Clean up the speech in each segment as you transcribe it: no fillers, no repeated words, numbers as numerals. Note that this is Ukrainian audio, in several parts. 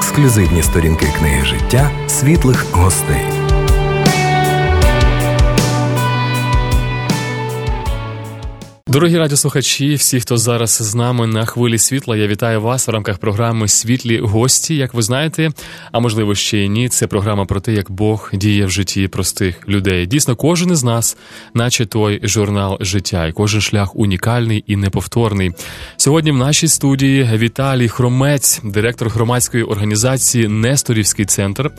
ексклюзивні сторінки книги життя світлих гостей. Дорогі радіослухачі, всі, хто зараз з нами на «Хвилі світла», я вітаю вас в рамках програми «Світлі гості». Як ви знаєте, а можливо ще і ні, це програма про те, як Бог діє в житті простих людей. Дійсно, кожен із нас, наче той журнал життя, і кожен шлях унікальний і неповторний. Сьогодні в нашій студії Віталій Хромець, директор громадської організації «Несторівський центр»,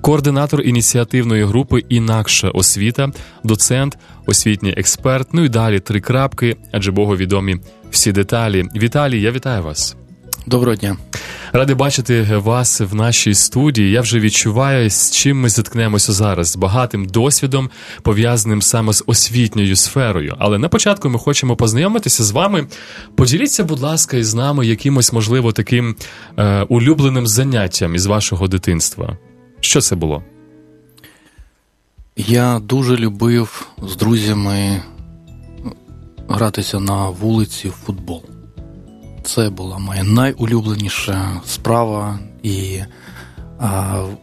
координатор ініціативної групи «Інакша освіта», доцент, освітній експерт, ну і далі три крапки, адже Богу відомі всі деталі. Віталій, я вітаю вас. Доброго дня. Ради бачити вас в нашій студії. Я вже відчуваю, з чим ми зіткнемося зараз, з багатим досвідом, пов'язаним саме з освітньою сферою. Але на початку ми хочемо познайомитися з вами. Поділіться, будь ласка, із нами якимось, можливо, таким улюбленим заняттям із вашого дитинства. Що це було? Я дуже любив з друзями гратися на вулиці в футбол. Це була моя найулюбленіша справа, і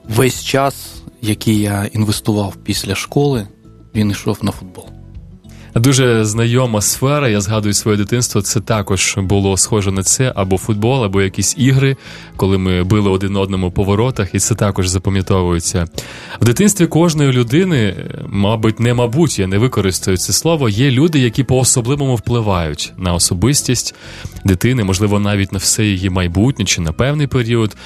весь час, який я інвестував після школи, він йшов на футбол. Дуже знайома сфера, я згадую своє дитинство, це також було схоже на це, або футбол, або якісь ігри, коли ми били один одному по воротах, і це також запам'ятовується. В дитинстві кожної людини, мабуть, я не використаю це слово, є люди, які по-особливому впливають на особистість дитини, можливо, навіть на все її майбутнє, чи на певний період.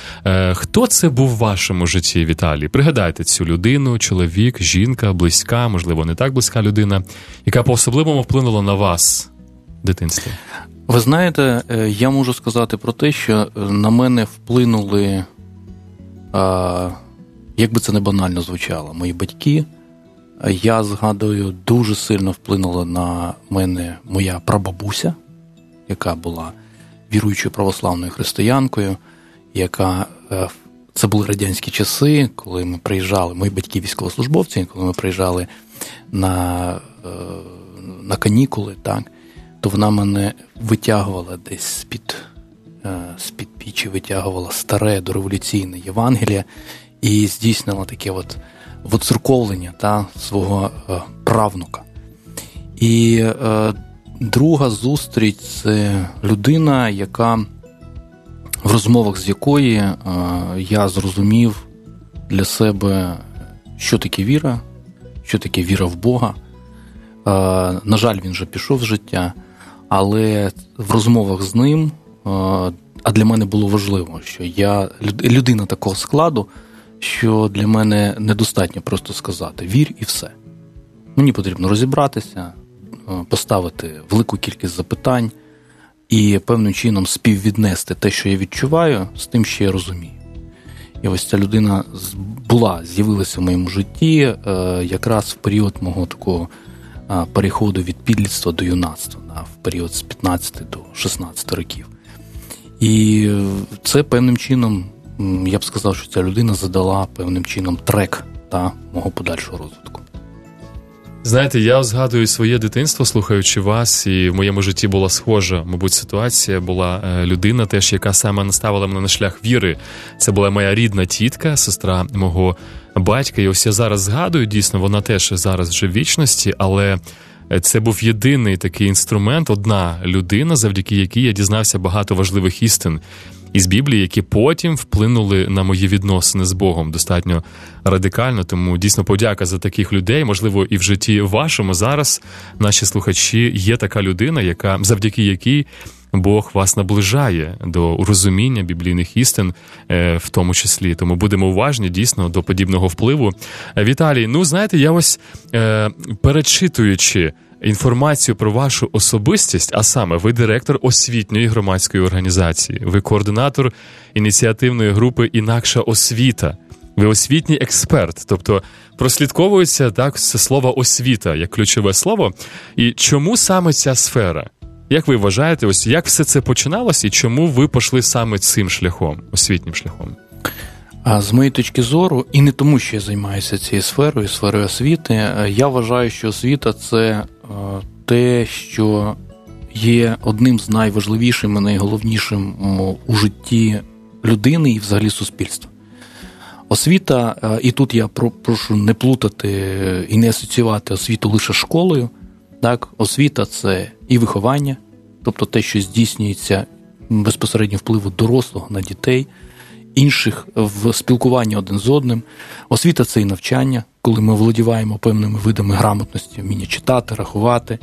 Хто це був в вашому житті, Віталій? Пригадайте цю людину, чоловік, жінка, близька, можливо, не так близька людина, яка по-особливому вплинула на вас в дитинстві? Ви знаєте, я можу сказати про те, що на мене вплинули, як би це не банально звучало, мої батьки. Я згадую, дуже сильно вплинула на мене моя прабабуся, яка була віруючою православною християнкою, яка... Це були радянські часи, коли ми приїжджали, мої батьки військовослужбовці, коли ми приїжджали на канікули, так, то вона мене витягувала десь з-під пічі, витягувала старе дореволюційне Євангеліє і здійснила таке от воцерковлення свого правнука. І друга зустріч – це людина, яка, в розмовах з якої я зрозумів для себе, що таке віра в Бога. На жаль, він вже пішов з життя, але в розмовах з ним, а для мене було важливо, що я людина такого складу, що для мене недостатньо просто сказати «вір» і все. Мені потрібно розібратися, поставити велику кількість запитань і певним чином співвіднести те, що я відчуваю, з тим, що я розумію. І ось ця людина з'явилася в моєму житті якраз в період мого такого переходу від підлітства до юнацтва, в період з 15 до 16 років. І це певним чином, я б сказав, що ця людина задала певним чином трек мого подальшого розвитку. Знаєте, я згадую своє дитинство, слухаючи вас, і в моєму житті була схожа, мабуть, ситуація, була людина теж, яка саме наставила мене на шлях віри. Це була моя рідна тітка, сестра мого батька, і ось я зараз згадую, дійсно, вона теж зараз вже в вічності, але це був єдиний такий інструмент, одна людина, завдяки якій я дізнався багато важливих істин із Біблії, які потім вплинули на мої відносини з Богом достатньо радикально, тому дійсно подяка за таких людей, можливо, і в житті вашому зараз наші слухачі є така людина, яка, завдяки якій Бог вас наближає до розуміння біблійних істин в тому числі. Тому будемо уважні дійсно до подібного впливу. Віталій, знаєте, я ось перечитуючи інформацію про вашу особистість, а саме ви директор освітньої громадської організації, ви координатор ініціативної групи «Інакша освіта», ви освітній експерт, тобто прослідковується це слово «освіта» як ключове слово. І чому саме ця сфера? Як ви вважаєте, ось як все це починалося і чому ви пішли саме цим шляхом, освітнім шляхом? А з моєї точки зору, і не тому, що я займаюся цією сферою, сферою освіти, я вважаю, що освіта – це те, що є одним з найважливішим і найголовнішим у житті людини і взагалі суспільства. Освіта, і тут я прошу не плутати і не асоціювати освіту лише школою. Так, освіта – це і виховання, тобто те, що здійснюється безпосередньо впливу дорослого на дітей, інших в спілкуванні один з одним. Освіта – це і навчання, коли ми оволодіваємо певними видами грамотності, вміння читати, рахувати.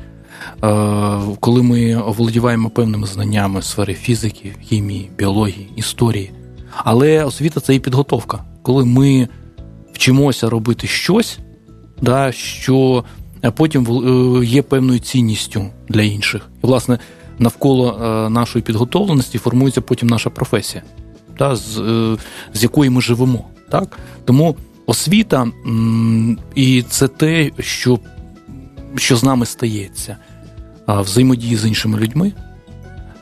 Коли ми оволодіваємо певними знаннями сфери фізики, хімії, біології, історії. Але освіта – це і підготовка. Коли ми вчимося робити щось, да, що потім є певною цінністю для інших. І, власне, навколо нашої підготовленості формується потім наша професія, да, з якої ми живемо. Так? Тому освіта і це те, що з нами стається в взаємодії з іншими людьми,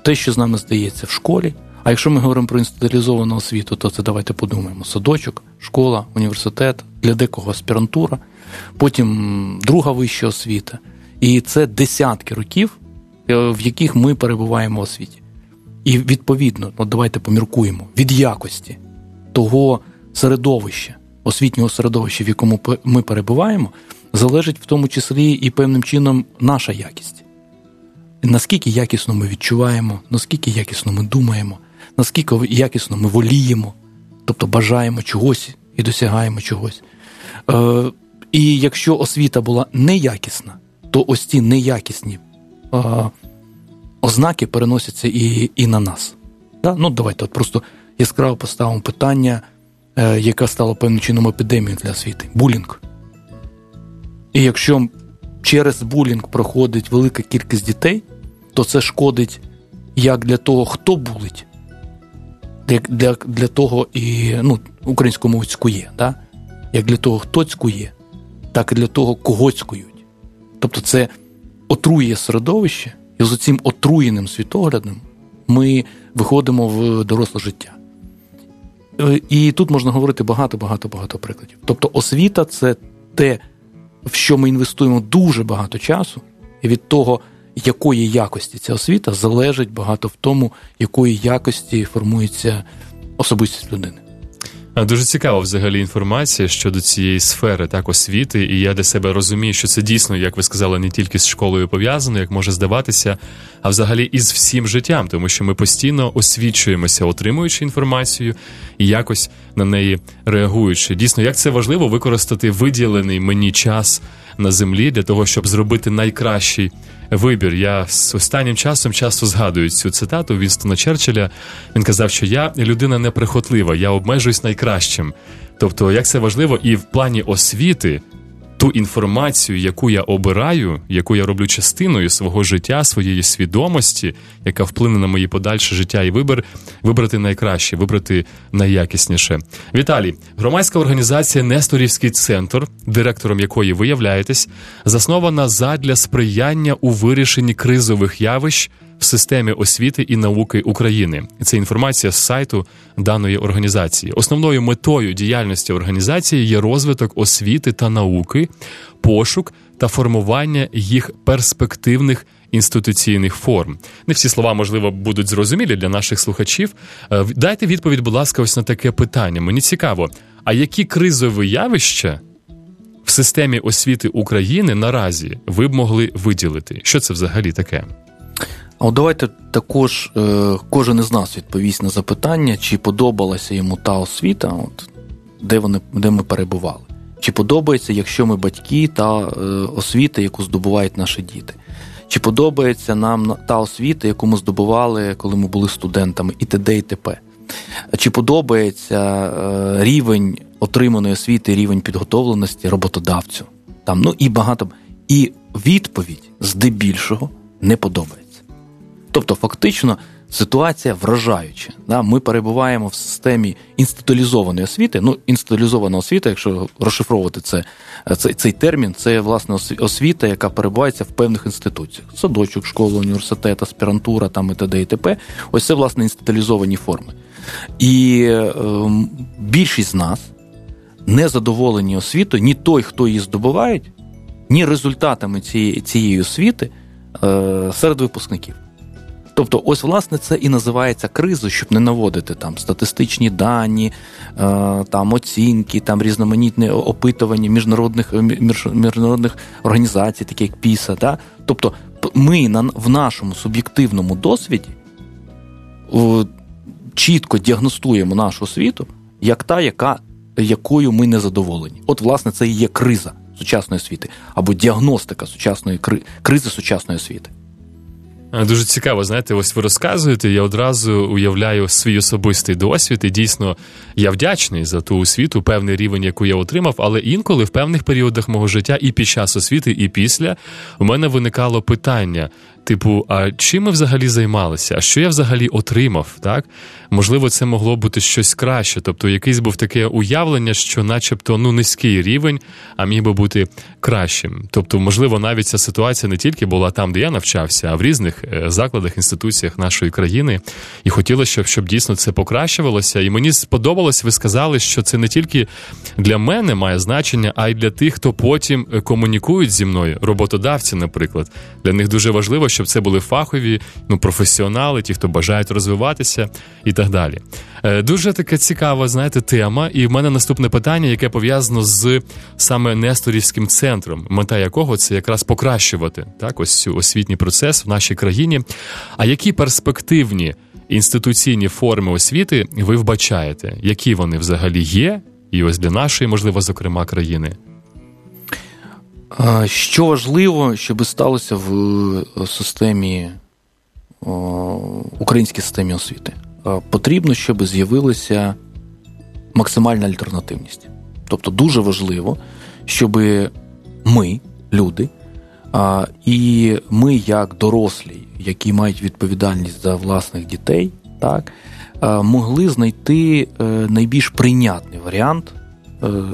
те, що з нами стається в школі. А якщо ми говоримо про інституалізовану освіту, то це давайте подумаємо. Садочок, школа, університет, для декого аспірантура, потім друга вища освіта. І це десятки років, в яких ми перебуваємо в освіті. І відповідно, от давайте поміркуємо, від якості того середовища, освітнього середовища, в якому ми перебуваємо, залежить в тому числі і певним чином наша якість. Наскільки якісно ми відчуваємо, наскільки якісно ми думаємо, наскільки якісно ми воліємо, тобто бажаємо чогось і досягаємо чогось. І якщо освіта була неякісна, то ось ці неякісні ознаки переносяться і на нас. Да? Ну, давайте от просто яскраво поставимо питання, яка стала певним чином епідемією для освіти. Булінг. І якщо через булінг проходить велика кількість дітей, то це шкодить як для того, хто булить, для того і, ну, українською мовою цькує, да? Як для того, хто цькує, так і для того, кого цькують. Тобто це отрує середовище, і з цим отруєним світоглядом ми виходимо в доросле життя. І тут можна говорити багато прикладів. Тобто освіта – це те, в що ми інвестуємо дуже багато часу, і від того, якої якості ця освіта, залежить багато в тому, якої якості формується особистість людини. Дуже цікава взагалі інформація щодо цієї сфери, так, освіти, і я для себе розумію, що це дійсно, як ви сказали, не тільки з школою пов'язано, як може здаватися, а взагалі і з всім життям, тому що ми постійно освічуємося, отримуючи інформацію і якось на неї реагуючи. Дійсно, як це важливо використати виділений мені час на землі для того, щоб зробити найкращий вибір. Я з останнім часом часто згадую цю цитату Вінстона Черчилля. Він казав, що я людина неприхотлива, я обмежуюсь найкращим. Тобто, як це важливо і в плані освіти, ту інформацію, яку я обираю, яку я роблю частиною свого життя, своєї свідомості, яка вплине на моє подальше життя і вибір, вибрати найкраще, вибрати найякісніше. Віталій, громадська організація «Несторівський центр», директором якої ви являєтесь, заснована задля сприяння у вирішенні кризових явищ в системі освіти і науки України. Це інформація з сайту даної організації. Основною метою діяльності організації є розвиток освіти та науки, пошук та формування їх перспективних інституційних форм. Не всі слова, можливо, будуть зрозумілі для наших слухачів. Дайте відповідь, будь ласка, ось на таке питання. Мені цікаво, а які кризові явища в системі освіти України наразі ви б могли виділити? Що це взагалі таке? А от давайте також кожен із нас відповість на запитання, чи подобалася йому та освіта, от, де ми перебували. Чи подобається, якщо ми батьки, та освіта, яку здобувають наші діти. Чи подобається нам та освіта, яку ми здобували, коли ми були студентами, і т.д. і т.п. Чи подобається рівень отриманої освіти, рівень підготовленості роботодавцю. Там, ну, і багато. І відповідь здебільшого не подобається. Тобто, фактично, ситуація вражаюча. Ми перебуваємо в системі інституалізованої освіти. Ну, інституалізована освіта, якщо розшифровувати цей термін, це, власне, освіта, яка перебувається в певних інституціях. Садочок, школа, університет, аспірантура, там і т.д. і т.п. Ось це, власне, інституалізовані форми. І більшість з нас не задоволені освітою, ні той, хто її здобуває, ні результатами цієї освіти серед випускників. Тобто, ось, власне, це і називається кризою, щоб не наводити там статистичні дані, там оцінки, там різноманітні опитування міжнародних організацій, такі як ПІСА. Да? Тобто, ми в нашому суб'єктивному досвіді чітко діагностуємо нашу освіту як та, якою ми не задоволені. От, власне, це і є криза сучасної освіти, або діагностика сучасної кризи сучасної освіти. Дуже цікаво, знаєте, ось ви розказуєте, я одразу уявляю свій особистий досвід, і дійсно я вдячний за ту освіту, певний рівень, яку я отримав, але інколи в певних періодах мого життя і під час освіти, і після, у мене виникало питання, типу, а чим ми взагалі займалися? А що я взагалі отримав, так? Можливо, це могло бути щось краще, тобто якийсь був таке уявлення, що начебто, низький рівень, а міг би бути кращим. Тобто, можливо, навіть ця ситуація не тільки була там, де я навчався, а в різних закладах, інституціях нашої країни. І хотілося, щоб дійсно це покращувалося. І мені сподобалось, ви сказали, що це не тільки для мене має значення, а й для тих, хто потім комунікують зі мною, роботодавці, наприклад. Для них дуже важливо, щоб це були фахові, професіонали, ті, хто бажають розвиватися і так далі. Дуже така цікава, знаєте, тема. І в мене наступне питання, яке пов'язано з саме Несторівським центром, мета якого це якраз покращувати, так, ось цю освітній процес в нашій країні. А які перспективні інституційні форми освіти ви вбачаєте? Які вони взагалі є? І ось для нашої, можливо, зокрема, країни. Що важливо, щоб сталося в системі, українській системі освіти? Потрібно, щоб з'явилася максимальна альтернативність. Тобто дуже важливо, щоб ми, люди, і ми як дорослі, які мають відповідальність за власних дітей, так, могли знайти найбільш прийнятний варіант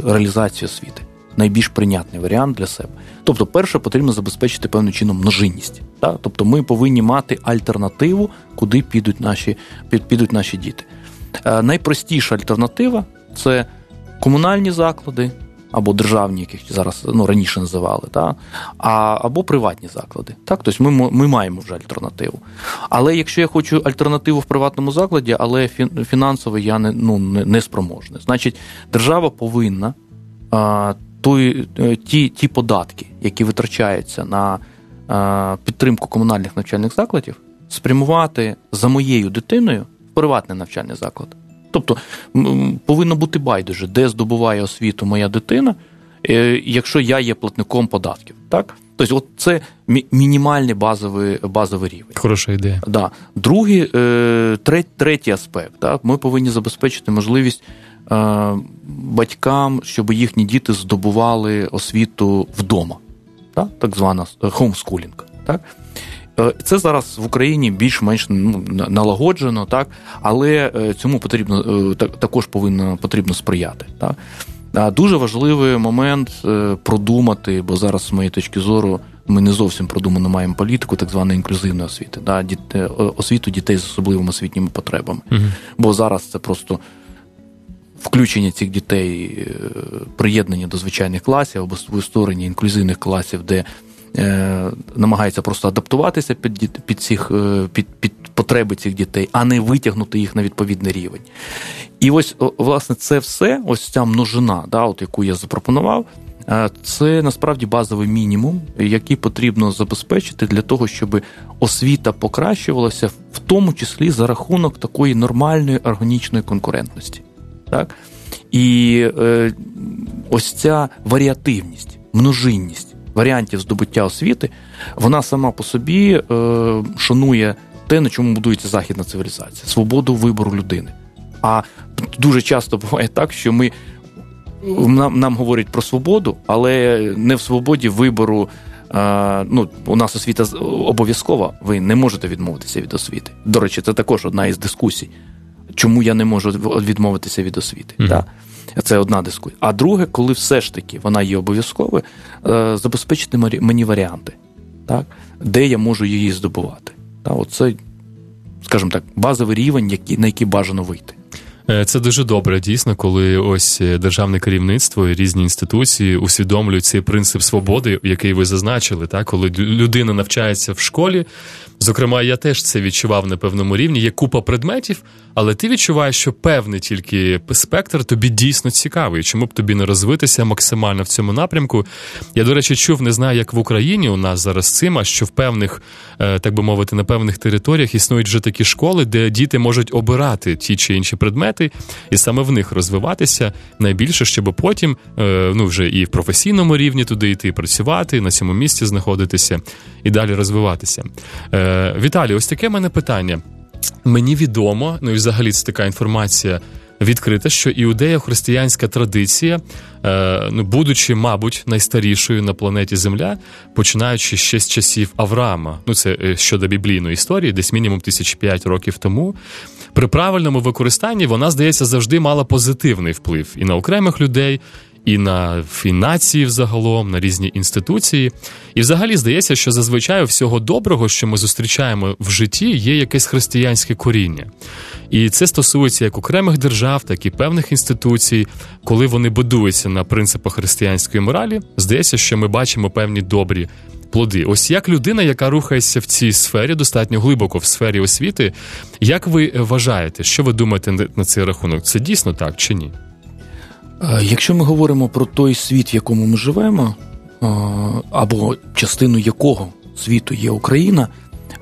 реалізації освіти. Найбільш прийнятний варіант для себе. Тобто, перше, потрібно забезпечити певним чином множинність. Так? Тобто, ми повинні мати альтернативу, куди підуть наші діти. Найпростіша альтернатива – це комунальні заклади, або державні, яких зараз раніше називали, так? Або приватні заклади. Так? Тобто, ми маємо вже альтернативу. Але якщо я хочу альтернативу в приватному закладі, але фінансово я не спроможний. Значить, держава повинна ті податки, які витрачаються на підтримку комунальних навчальних закладів, спрямувати за моєю дитиною в приватний навчальний заклад. Тобто, повинно бути байдуже, де здобуває освіту моя дитина, якщо я є платником податків. Так? Тобто, от це мінімальний базовий рівень. Хороша ідея. Да. Третій аспект. Так? Ми повинні забезпечити можливість батькам, щоб їхні діти здобували освіту вдома. Так звана хомскулінг. Так? Це зараз в Україні більш-менш налагоджено, так? Але цьому потрібно сприяти. Так? Дуже важливий момент продумати, бо зараз, з моєї точки зору, ми не зовсім продумано маємо політику так званої інклюзивної освіти, так? Освіту дітей з особливими освітніми потребами. Угу. Бо зараз це просто включення цих дітей, приєднання до звичайних класів, або створення інклюзивних класів, де намагаються просто адаптуватися під потреби цих дітей, а не витягнути їх на відповідний рівень. І ось, власне, це все, ось ця множина, да, от яку я запропонував, це насправді базовий мінімум, який потрібно забезпечити для того, щоб освіта покращувалася, в тому числі за рахунок такої нормальної органічної конкурентності. Так? І ось ця варіативність, множинність варіантів здобуття освіти, вона сама по собі шанує те, на чому будується західна цивілізація – свободу вибору людини. А дуже часто буває так, що нам говорять про свободу, але не в свободі вибору. У нас освіта обов'язкова, ви не можете відмовитися від освіти. До речі, це також одна із дискусій. Чому я не можу відмовитися від освіти? Mm-hmm. Так? Це одна дискусія. А друге, коли все ж таки вона є обов'язковою, забезпечити мені варіанти, так? Де я можу її здобувати. Так? Оце, скажімо так, базовий рівень, на який бажано вийти. Це дуже добре, дійсно, коли ось державне керівництво і різні інституції усвідомлюють цей принцип свободи, який ви зазначили, так? Коли людина навчається в школі, Зокрема, я теж це відчував на певному рівні. Є купа предметів, але ти відчуваєш, що певний тільки спектр тобі дійсно цікавий. Чому б тобі не розвитися максимально в цьому напрямку? Я, до речі, чув, не знаю, як в Україні у нас зараз цим, а що в певних, так би мовити, на певних територіях існують вже такі школи, де діти можуть обирати ті чи інші предмети і саме в них розвиватися найбільше, щоб потім, вже і в професійному рівні туди йти, працювати, на цьому місці знаходитися і далі розвиватися. Віталій, ось таке в мене питання. Мені відомо, і взагалі це така інформація відкрита, що іудео-християнська традиція, будучи, мабуть, найстарішою на планеті Земля, починаючи ще з часів Авраама, це щодо біблійної історії, десь мінімум 1005 років тому, при правильному використанні вона, здається, завжди мала позитивний вплив і на окремих людей, і на нації взагалом, на різні інституції. І взагалі здається, що зазвичай всього доброго, що ми зустрічаємо в житті, є якесь християнське коріння. І це стосується як окремих держав, так і певних інституцій. Коли вони будуються на принципах християнської моралі, здається, що ми бачимо певні добрі плоди. Ось як людина, яка рухається в цій сфері, достатньо глибоко в сфері освіти, як ви вважаєте, що ви думаєте на цей рахунок? Це дійсно так чи ні? Якщо ми говоримо про той світ, в якому ми живемо, або частину якого світу є Україна,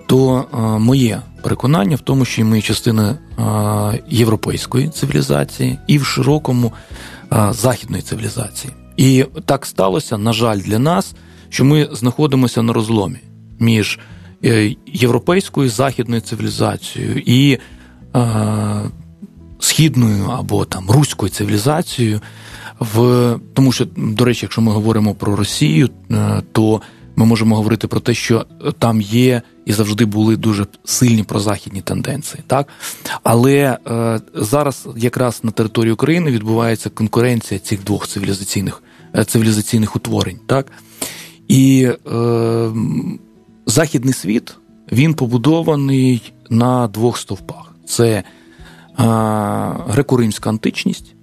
то моє переконання в тому, що ми є частина європейської цивілізації і в широкому західної цивілізації. І так сталося, на жаль, для нас, що ми знаходимося на розломі між європейською західною цивілізацією і східною або руською цивілізацією, тому що, до речі, якщо ми говоримо про Росію, то ми можемо говорити про те, що там є і завжди були дуже сильні прозахідні тенденції. Так? Але зараз якраз на території України відбувається конкуренція цих двох цивілізаційних утворень. Так? І західний світ, він побудований на двох стовпах. Це греко-римська античність,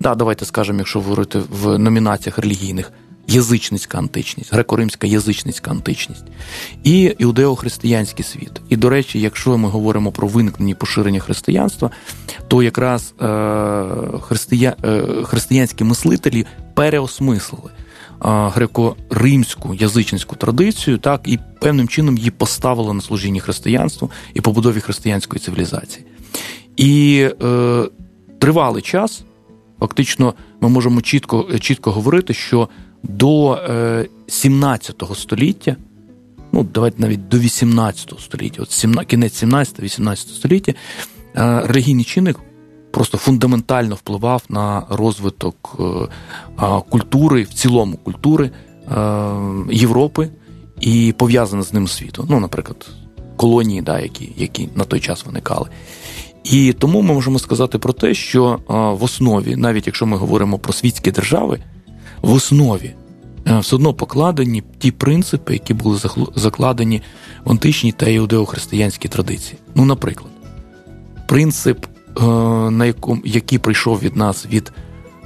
давайте скажемо, якщо говорити в номінаціях релігійних, язичницька античність, греко-римська язичницька античність і іудео-християнський світ. І, до речі, якщо ми говоримо про виникнення і поширення християнства, то якраз християнські мислителі переосмислили греко-римську язичницьку традицію, так, і певним чином її поставили на служінні християнству і побудові християнської цивілізації. І тривалий час, фактично, ми можемо чітко говорити, що до 17 століття, давайте навіть до 18 століття, кінець 17-18 століття, релігійний чинник просто фундаментально впливав на розвиток культури, в цілому культури Європи і пов'язане з ним світу. Наприклад, колонії, які на той час виникали. І тому ми можемо сказати про те, що в основі, навіть якщо ми говоримо про світські держави, в основі все одно покладені ті принципи, які були закладені в античній та іудео-християнській традиції. Наприклад, принцип, який прийшов від нас від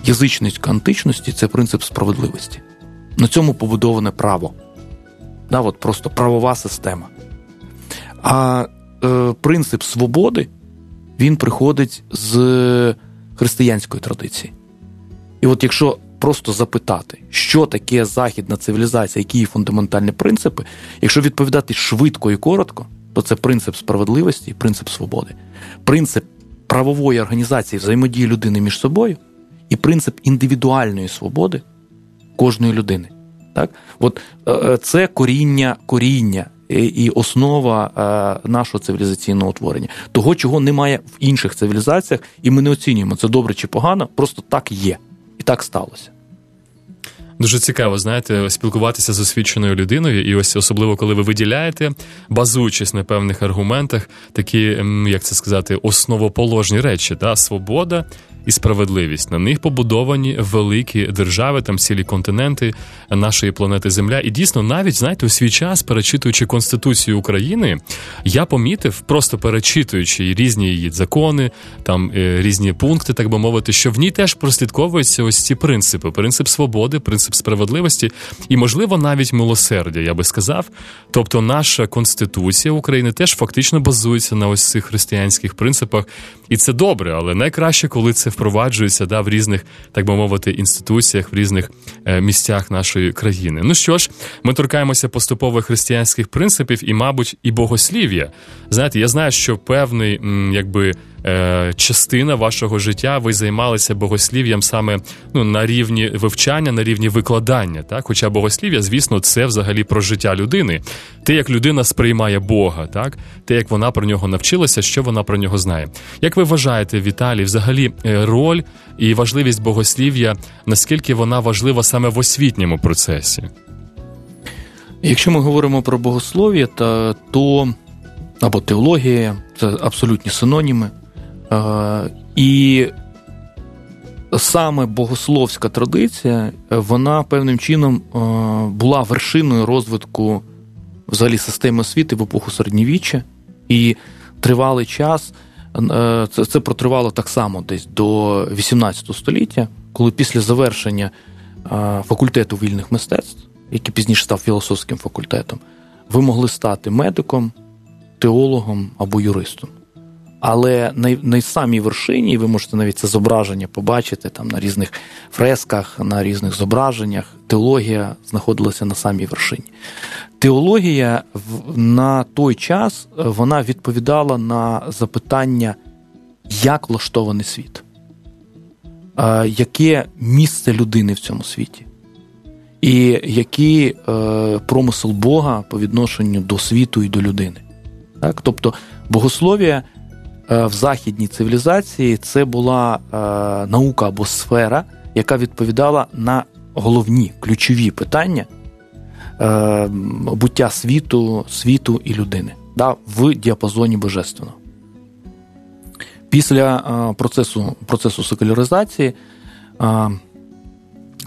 язичницької античності, це принцип справедливості. На цьому побудоване право. Просто правова система. А принцип свободи, він приходить з християнської традиції. І якщо просто запитати, що таке західна цивілізація, які її фундаментальні принципи, якщо відповідати швидко і коротко, то це принцип справедливості і принцип свободи. Принцип правової організації взаємодії людини між собою і принцип індивідуальної свободи кожної людини. Так? Це коріння і основа нашого цивілізаційного утворення. Того, чого немає в інших цивілізаціях, і ми не оцінюємо, це добре чи погано, просто так є. І так сталося. Дуже цікаво, спілкуватися з освіченою людиною, і ось особливо, коли ви виділяєте, базуючись на певних аргументах, такі, основоположні речі, свобода і справедливість. На них побудовані великі держави, там цілі континенти нашої планети Земля. І дійсно, навіть, знаєте, у свій час, перечитуючи Конституцію України, я помітив, просто перечитуючи різні її закони, там різні пункти, так би мовити, що в ній теж прослідковуються ось ці принципи. Принцип свободи, принцип справедливості і, можливо, навіть милосердя, я би сказав. Тобто наша Конституція України теж фактично базується на ось цих християнських принципах. І це добре, але найкраще, коли це впроваджується в різних, так би мовити, інституціях, в різних місцях нашої країни. Ну що ж, ми торкаємося поступово християнських принципів і, мабуть, і богослів'я. Знаєте, я знаю, що певний, частина вашого життя, ви займалися богослів'ям саме на рівні вивчання, на рівні викладання. Так? Хоча богослів'я, звісно, це взагалі про життя людини. Те, як людина сприймає Бога, так? Те, як вона про нього навчилася, що вона про нього знає. Як ви вважаєте, Віталій, взагалі роль і важливість богослів'я, наскільки вона важлива саме в освітньому процесі? Якщо ми говоримо про богослов'я, то або теологія, це абсолютні синоніми. І саме богословська традиція, вона певним чином була вершиною розвитку взагалі системи освіти в епоху середньовіччя. І тривалий час, це протривало так само десь до 18 століття, коли після завершення факультету вільних мистецтв, який пізніше став філософським факультетом, ви могли стати медиком, теологом або юристом. Але на самій вершині, ви можете навіть це зображення побачити там на різних фресках, на різних зображеннях, теологія знаходилася на самій вершині. Теологія на той час, вона відповідала на запитання, як влаштований світ, яке місце людини в цьому світі, і який промисел Бога по відношенню до світу і до людини. Так? Тобто богослов'я в західній цивілізації це була наука або сфера, яка відповідала на головні, ключові питання буття світу і людини в діапазоні божественного. Після процесу секуляризації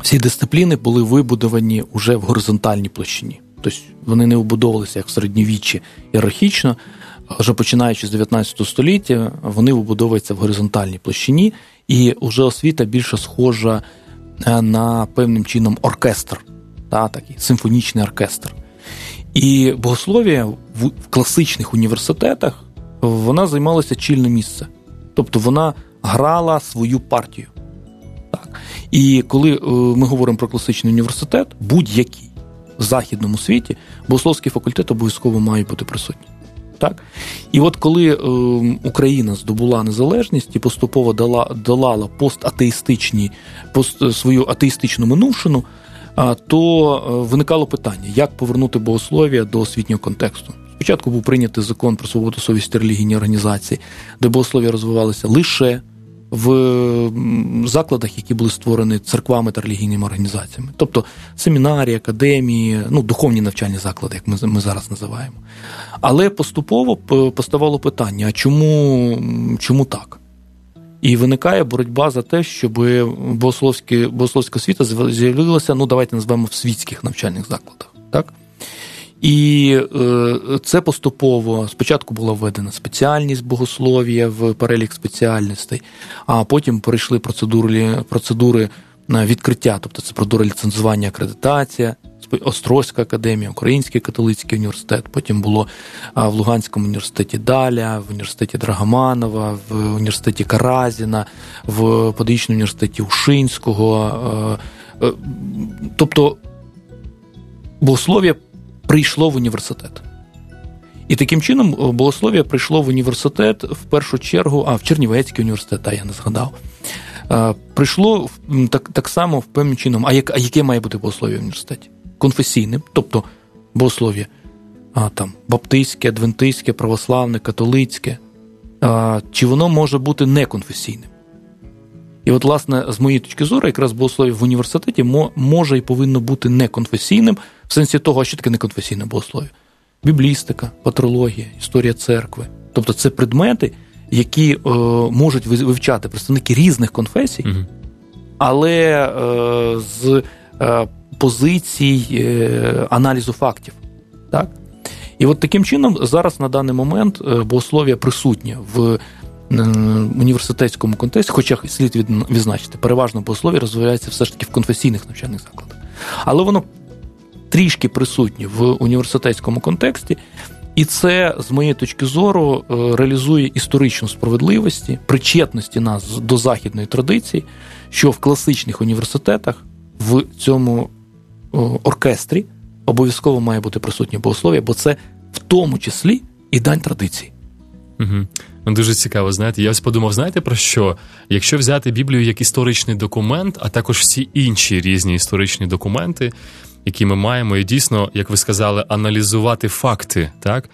всі дисципліни були вибудовані уже в горизонтальній площині. Тобто вони не вибудовувалися, як в середньовіччі, ієрархічно. Вже починаючи з 19 століття, вони вибудовуються в горизонтальній площині, і вже освіта більше схожа на певним чином оркестр, такий симфонічний оркестр. І богослов'я в класичних університетах, вона займалася чільне місце. Тобто вона грала свою партію. Так. І коли ми говоримо про класичний університет, будь-який в західному світі, богословський факультет обов'язково має бути присутній. Так? І от коли Україна здобула незалежність і поступово долала свою атеїстичну минувшину, то виникало питання, як повернути богослов'я до освітнього контексту. Спочатку був прийнятий закон про свободу совісті релігійні організації, де богослов'я розвивалося лише в закладах, які були створені церквами та релігійними організаціями. Тобто семінарії, академії, духовні навчальні заклади, як ми зараз називаємо. Але поступово поставало питання, а чому так? І виникає боротьба за те, щоб богословська освіта з'явилася, давайте назвемо, в світських навчальних закладах. Так? І це поступово, спочатку була введена спеціальність богослов'я в перелік спеціальностей, а потім перейшли процедури відкриття, тобто це процедура ліцензування, акредитація, Острозька академія, Український католицький університет, потім було в Луганському університеті Даля, в університеті Драгоманова, в університеті Каразіна, в педагогічному університеті Ушинського. Тобто богослов'я прийшло в університет. І таким чином богослов'я прийшло в університет в першу чергу, в Чернівецький університет, я не згадав. Прийшло так само в певним чином, яке має бути богослов'я в університеті? Конфесійним, тобто богослов'я баптистське, адвентистське, православне, католицьке. Чи воно може бути неконфесійним? І от, власне, з моєї точки зору, якраз богослов'я в університеті може і повинно бути неконфесійним, в сенсі того, а що таке неконфесійне богослов'я? Біблістика, патрологія, історія церкви. Тобто це предмети, які можуть вивчати представники різних конфесій, угу. але з позицій аналізу фактів. Так? І от таким чином зараз на даний момент богослов'я присутнє в університетському контексті, хоча слід відзначити, переважно богослов'я розвивається все ж таки в конфесійних навчальних закладах. Але воно трішки присутнє в університетському контексті, і це, з моєї точки зору, реалізує історичну справедливість, причетності нас до західної традиції, що в класичних університетах в цьому оркестрі обов'язково має бути присутнє богослов'я, бо це в тому числі і дань традиції. Угу. Дуже цікаво, знаєте. Я ось подумав, знаєте про що? Якщо взяти Біблію як історичний документ, а також всі інші різні історичні документи, які ми маємо, і дійсно, як ви сказали, аналізувати факти, так,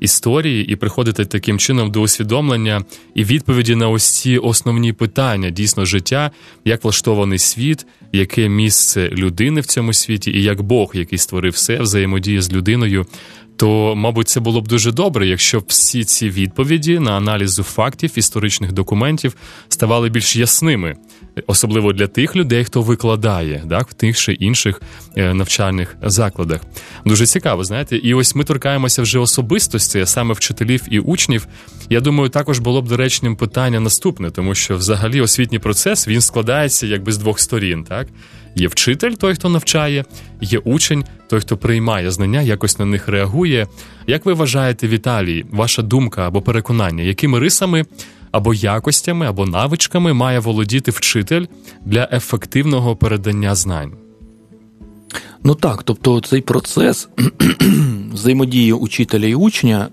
історії, і приходити таким чином до усвідомлення і відповіді на ось ці основні питання, дійсно, життя, як влаштований світ, яке місце людини в цьому світі, і як Бог, який створив все, взаємодіє з людиною, то, мабуть, це було б дуже добре, якщо б всі ці відповіді на аналізу фактів, історичних документів ставали більш ясними, особливо для тих людей, хто викладає, так, в тих чи інших навчальних закладах. Дуже цікаво, знаєте, і ось ми торкаємося вже особистості, саме вчителів і учнів. Я думаю, також було б доречним питання наступне, тому що взагалі освітній процес, він складається якби з двох сторін, так? Є вчитель, той, хто навчає, є учень, той, хто приймає знання, якось на них реагує. Як ви вважаєте, Віталій, ваша думка або переконання, якими рисами, або якостями, або навичками має володіти вчитель для ефективного передання знань? Ну так, тобто цей процес взаємодії учителя і учня,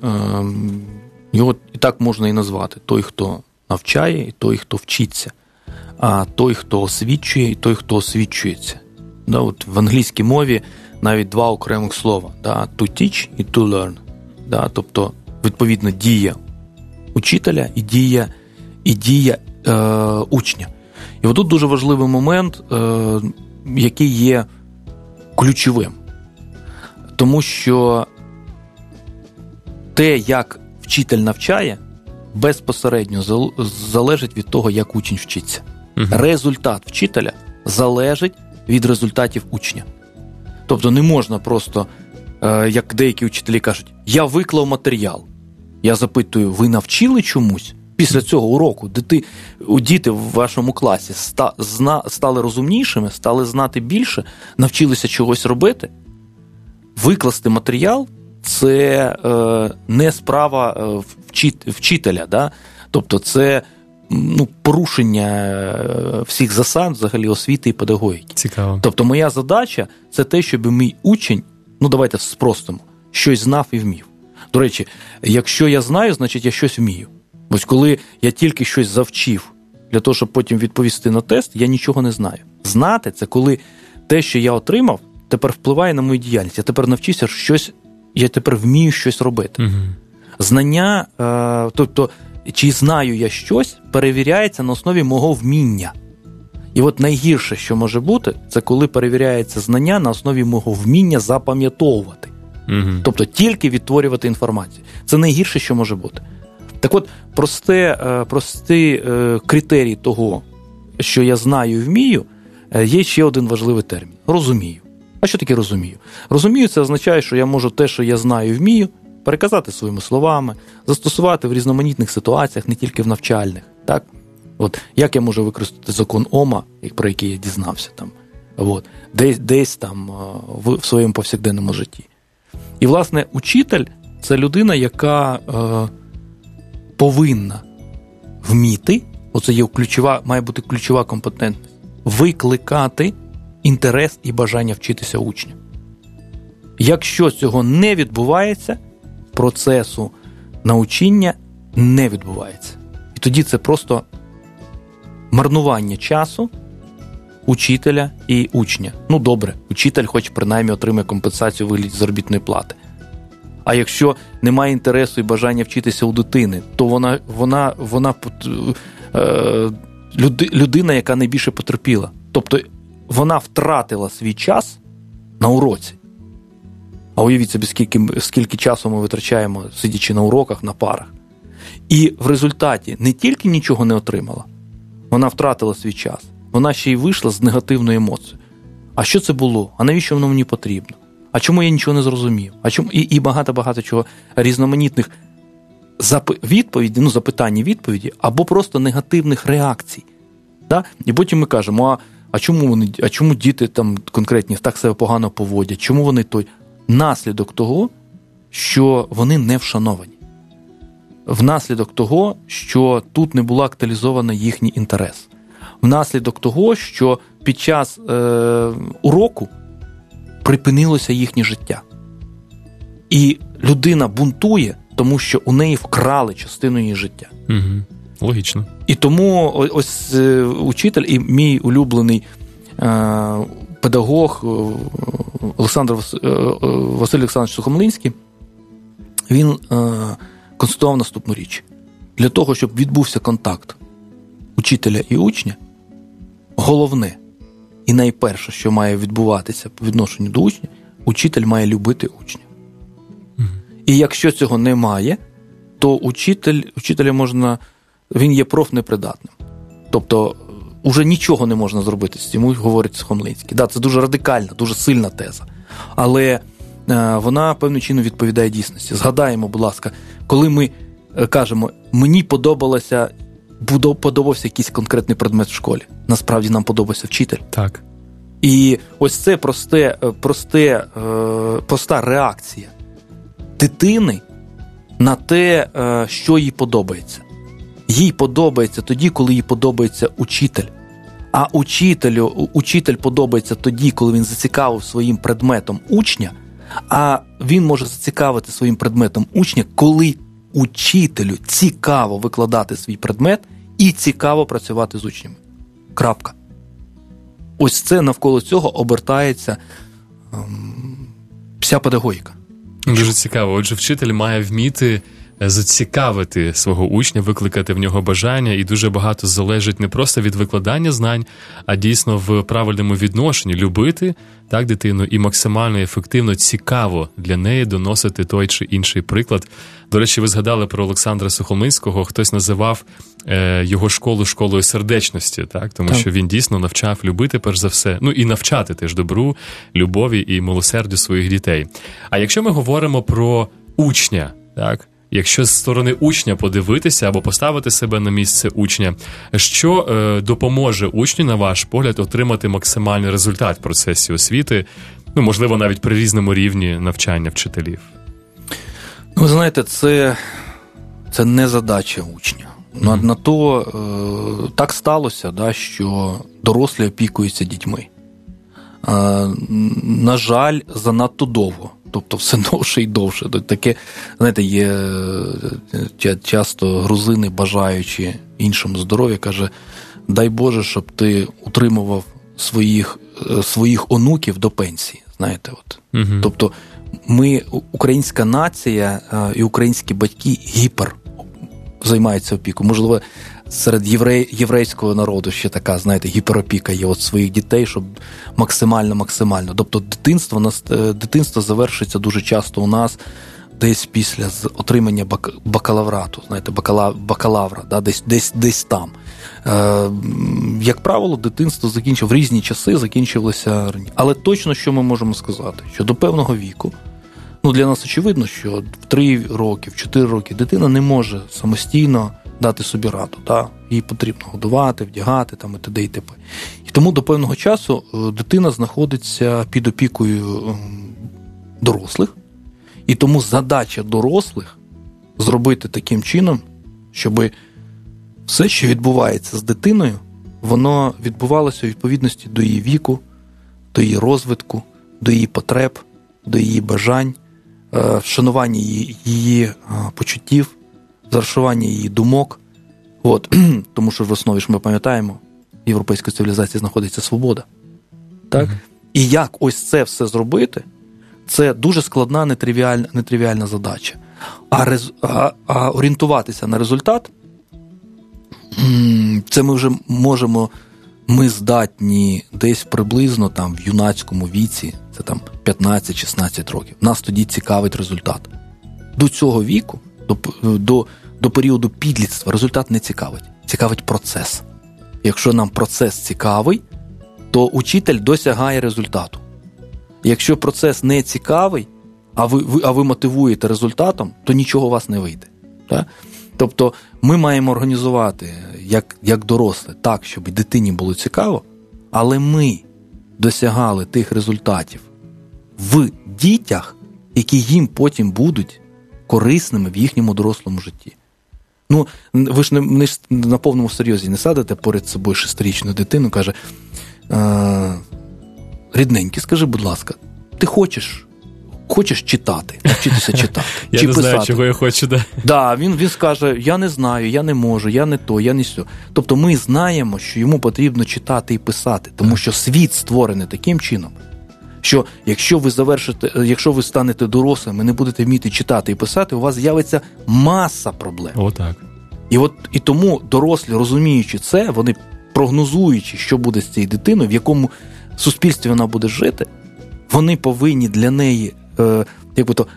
його і так можна і назвати. Той, хто навчає, і той, хто вчиться. А той, хто освічує, і той, хто освічується. Да, от в англійській мові навіть два окремих слова. Да, to teach і to learn. Да, тобто, відповідно, дія учителя і дія учня. І отут дуже важливий момент, який є ключовим. Тому що те, як вчитель навчає, безпосередньо залежить від того, як учень вчиться. Угу. Результат вчителя залежить від результатів учня. Тобто не можна просто, як деякі вчителі кажуть, я виклав матеріал. Я запитую, ви навчили чомусь після цього уроку? Діти в вашому класі стали розумнішими, стали знати більше, навчилися чогось робити? Викласти матеріал – це не справа вчителя. Да? Тобто це порушення всіх засад взагалі освіти і педагогіки. Цікаво. Тобто моя задача – це те, щоб мій учень, давайте спростимо, щось знав і вмів. До речі, якщо я знаю, значить я щось вмію. Ось коли я тільки щось завчив для того, щоб потім відповісти на тест, я нічого не знаю. Знати – це коли те, що я отримав, тепер впливає на мою діяльність. Я тепер навчився щось, я тепер вмію щось робити. Угу. Знання, тобто, чи знаю я щось, перевіряється на основі мого вміння. І от найгірше, що може бути, це коли перевіряється знання на основі мого вміння запам'ятовувати. Угу. Тобто тільки відтворювати інформацію. Це найгірше, що може бути. Так от, простий критерій того, що я знаю і вмію, є ще один важливий термін – розумію. А що таке розумію? Розумію – це означає, що я можу те, що я знаю і вмію, переказати своїми словами, застосувати в різноманітних ситуаціях, не тільки в навчальних. Так? От, як я можу використати закон Ома, про який я дізнався там, от, десь там в своєму повсякденному житті. І, власне, учитель – це людина, яка повинна вміти, оце є ключова, має бути ключова компетентність, викликати інтерес і бажання вчитися учня. Якщо цього не відбувається, процесу навчання не відбувається. І тоді це просто марнування часу учителя і учня. Добре, учитель хоч принаймні отримає компенсацію у вигляді заробітної плати. А якщо немає інтересу і бажання вчитися у дитини, то вона людина, яка найбільше потерпіла. Тобто вона втратила свій час на уроці. А уявіть собі, скільки часу ми витрачаємо, сидячи на уроках, на парах. І в результаті не тільки нічого не отримала, вона втратила свій час, вона ще й вийшла з негативної емоції. А що це було? А навіщо воно мені потрібно? А чому я нічого не зрозумів? А чому? І багато-багато чого різноманітних запитань-відповіді, або просто негативних реакцій. Да? І потім ми кажемо, чому діти там конкретні так себе погано поводять? Чому вони той? Наслідок того, що вони не вшановані. Внаслідок того, що тут не було актуалізовано їхній інтерес. Внаслідок того, що під час уроку припинилося їхнє життя. І людина бунтує, тому що у неї вкрали частину її життя. Угу. Логічно. І тому ось учитель і мій улюблений педагог Олександр Василь Олександрович Сухомлинський, він констатував наступну річ. Для того, щоб відбувся контакт учителя і учня, головне і найперше, що має відбуватися по відношенню до учня, учитель має любити учня. Mm-hmm. І якщо цього немає, то учителя можна, він є профнепридатним. Тобто, уже нічого не можна зробити з цим, говорить Сухомлинський. Да, це дуже радикальна, дуже сильна теза. Але вона, певним чином, відповідає дійсності. Згадаємо, будь ласка, коли ми кажемо, мені подобався якийсь конкретний предмет в школі. Насправді нам подобався вчитель. Так. І ось це проста реакція дитини на те, що їй подобається. Їй подобається тоді, коли їй подобається учитель. А учитель подобається тоді, коли він зацікавив своїм предметом учня, а він може зацікавити своїм предметом учня, коли учителю цікаво викладати свій предмет і цікаво працювати з учнями. Крапка. Ось це, навколо цього обертається вся педагогіка. Дуже цікаво. Отже, вчитель має вміти зацікавити свого учня, викликати в нього бажання, і дуже багато залежить не просто від викладання знань, а дійсно в правильному відношенні любити так дитину і максимально ефективно, цікаво для неї доносити той чи інший приклад. До речі, ви згадали про Олександра Сухомлинського, хтось називав його школу школою сердечності, так? Тому що він дійсно навчав любити, перш за все, ну і навчати теж добру, любові і милосердю своїх дітей. А якщо ми говоримо про учня, так? Якщо з сторони учня подивитися або поставити себе на місце учня, що допоможе учню, на ваш погляд, отримати максимальний результат в процесі освіти, ну, можливо, навіть при різному рівні навчання вчителів? Ну, знаєте, це не задача учня. Mm-hmm. На то так сталося, да, що дорослі опікуються дітьми. На жаль, занадто довго. Тобто все довше і довше. Таке, знаєте, є часто грузини, бажаючи іншому здоров'я, каже, дай Боже, щоб ти утримував своїх онуків до пенсії. Знаєте, от. Угу. Тобто ми, українська нація і українські батьки гіпер займаються опікою. Можливо, серед єврейського народу ще така, знаєте, гіперопіка є от своїх дітей, щоб максимально. Тобто дитинство завершується дуже часто у нас десь після отримання бакалаврату, знаєте, бакалавра, да, десь там. Як правило, дитинство в різні часи закінчувалося раніше. Але точно, що ми можемо сказати, що до певного віку, ну, для нас очевидно, що в 3 роки, в 4 роки дитина не може самостійно дати собі раду, да? Їй потрібно годувати, вдягати там, і т.д. і т.п. І тому до певного часу дитина знаходиться під опікою дорослих, і тому задача дорослих зробити таким чином, щоб все, що відбувається з дитиною, воно відбувалося у відповідності до її віку, до її розвитку, до її потреб, до її бажань, вшанування її почуттів, заршування її думок. От. Тому що в основі ж ми пам'ятаємо, в європейській цивілізації знаходиться свобода. Так? Mm-hmm. І як ось це все зробити, це дуже складна, нетривіальна задача. А орієнтуватися на результат, це ми вже можемо, ми здатні десь приблизно там, в юнацькому віці, це там 15-16 років. Нас тоді цікавить результат. До цього віку, до до періоду підлітства результат не цікавить. Цікавить процес. Якщо нам процес цікавий, то учитель досягає результату. Якщо процес не цікавий, а ви мотивуєте результатом, то нічого у вас не вийде. Так? Тобто ми маємо організувати, як дорослі, так, щоб дитині було цікаво, але ми досягали тих результатів в дітях, які їм потім будуть корисними в їхньому дорослому житті. Ну, ви ж не на повному серйозі не садите перед собою 6-річну дитину, каже, рідненький, скажи, будь ласка, ти хочеш читати, навчитися читати, чи писати? Я не знаю, чого я хочу, да. Да, він скаже, я не знаю, я не можу, я не то, я не сьо. Тобто ми знаємо, що йому потрібно читати і писати, тому що світ створений таким чином, що якщо ви станете дорослим і не будете вміти читати і писати, у вас з'явиться маса проблем. О, так. І тому дорослі, розуміючи це, вони прогнозуючи, що буде з цією дитиною, в якому суспільстві вона буде жити, вони повинні для неї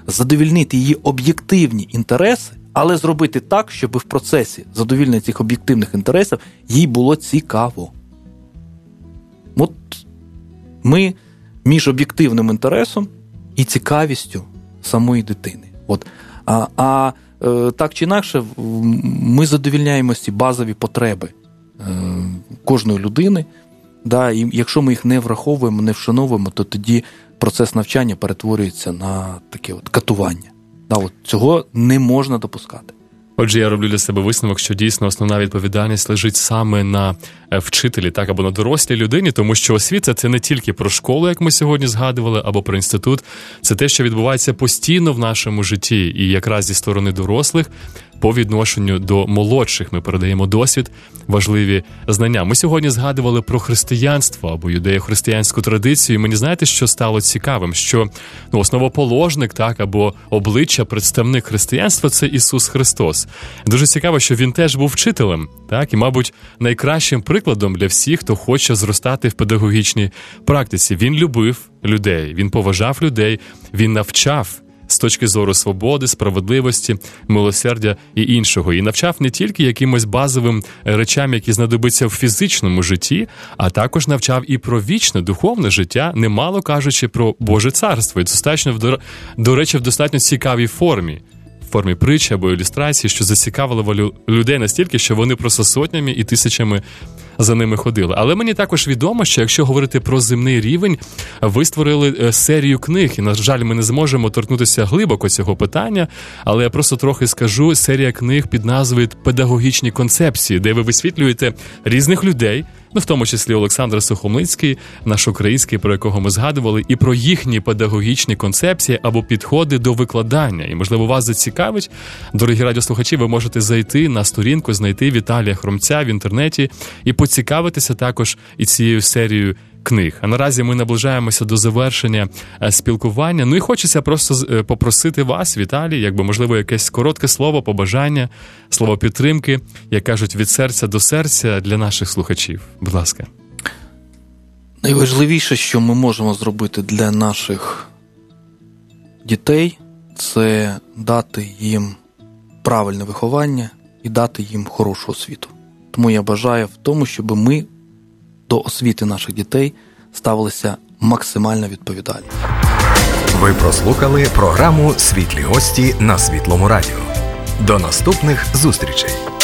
задовільнити її об'єктивні інтереси, але зробити так, щоб в процесі задовільнення цих об'єктивних інтересів їй було цікаво. От ми між об'єктивним інтересом і цікавістю самої дитини. От. Так чи інакше, ми задовільняємо ці базові потреби кожної людини, да, і якщо ми їх не враховуємо, не вшановуємо, то тоді процес навчання перетворюється на таке от катування. Да, от цього не можна допускати. Отже, я роблю для себе висновок, що дійсно основна відповідальність лежить саме на вчителі, так, або на дорослій людині, тому що освіта – це не тільки про школу, як ми сьогодні згадували, або про інститут. Це те, що відбувається постійно в нашому житті, і якраз зі сторони дорослих по відношенню до молодших ми передаємо досвід, важливі знання. Ми сьогодні згадували про християнство або юдео-християнську традицію. І мені, знаєте, що стало цікавим? Що основоположник, так, або обличчя, представник християнства – це Ісус Христос. Дуже цікаво, що Він теж був вчителем, так, і, мабуть, найкращим прикладом для всіх, хто хоче зростати в педагогічній практиці. Він любив людей, Він поважав людей, Він навчав з точки зору свободи, справедливості, милосердя і іншого. І навчав не тільки якимось базовим речам, які знадобиться в фізичному житті, а також навчав і про вічне, духовне життя, немало кажучи про Боже Царство. І достатньо, до речі, в достатньо цікавій формі. В формі притч або ілюстрації, що зацікавило людей настільки, що вони просто сотнями і тисячами за ними ходили. Але мені також відомо, що якщо говорити про земний рівень, ви створили серію книг, і, на жаль, ми не зможемо торкнутися глибоко цього питання, але я просто трохи скажу, серія книг під назвою «Педагогічні концепції», де ви висвітлюєте різних людей, в тому числі Олександр Сухомлинський, наш український, про якого ми згадували, і про їхні педагогічні концепції або підходи до викладання. І, можливо, вас зацікавить, дорогі радіослухачі, ви можете зайти на сторінку, знайти Віталія Хромця в інтернеті і поцікавитися також і цією серією книг. А наразі ми наближаємося до завершення спілкування. Ну і хочеться просто попросити вас, Віталій, якби, можливо, якесь коротке слово, побажання, слово підтримки, як кажуть, від серця до серця для наших слухачів. Будь ласка. Найважливіше, що ми можемо зробити для наших дітей, це дати їм правильне виховання і дати їм хорошу освіту. Тому я бажаю в тому, щоб ми до освіти наших дітей ставилися максимально відповідально. Ви прослухали програму «Світлі гості» на Світлому Радіо. До наступних зустрічей!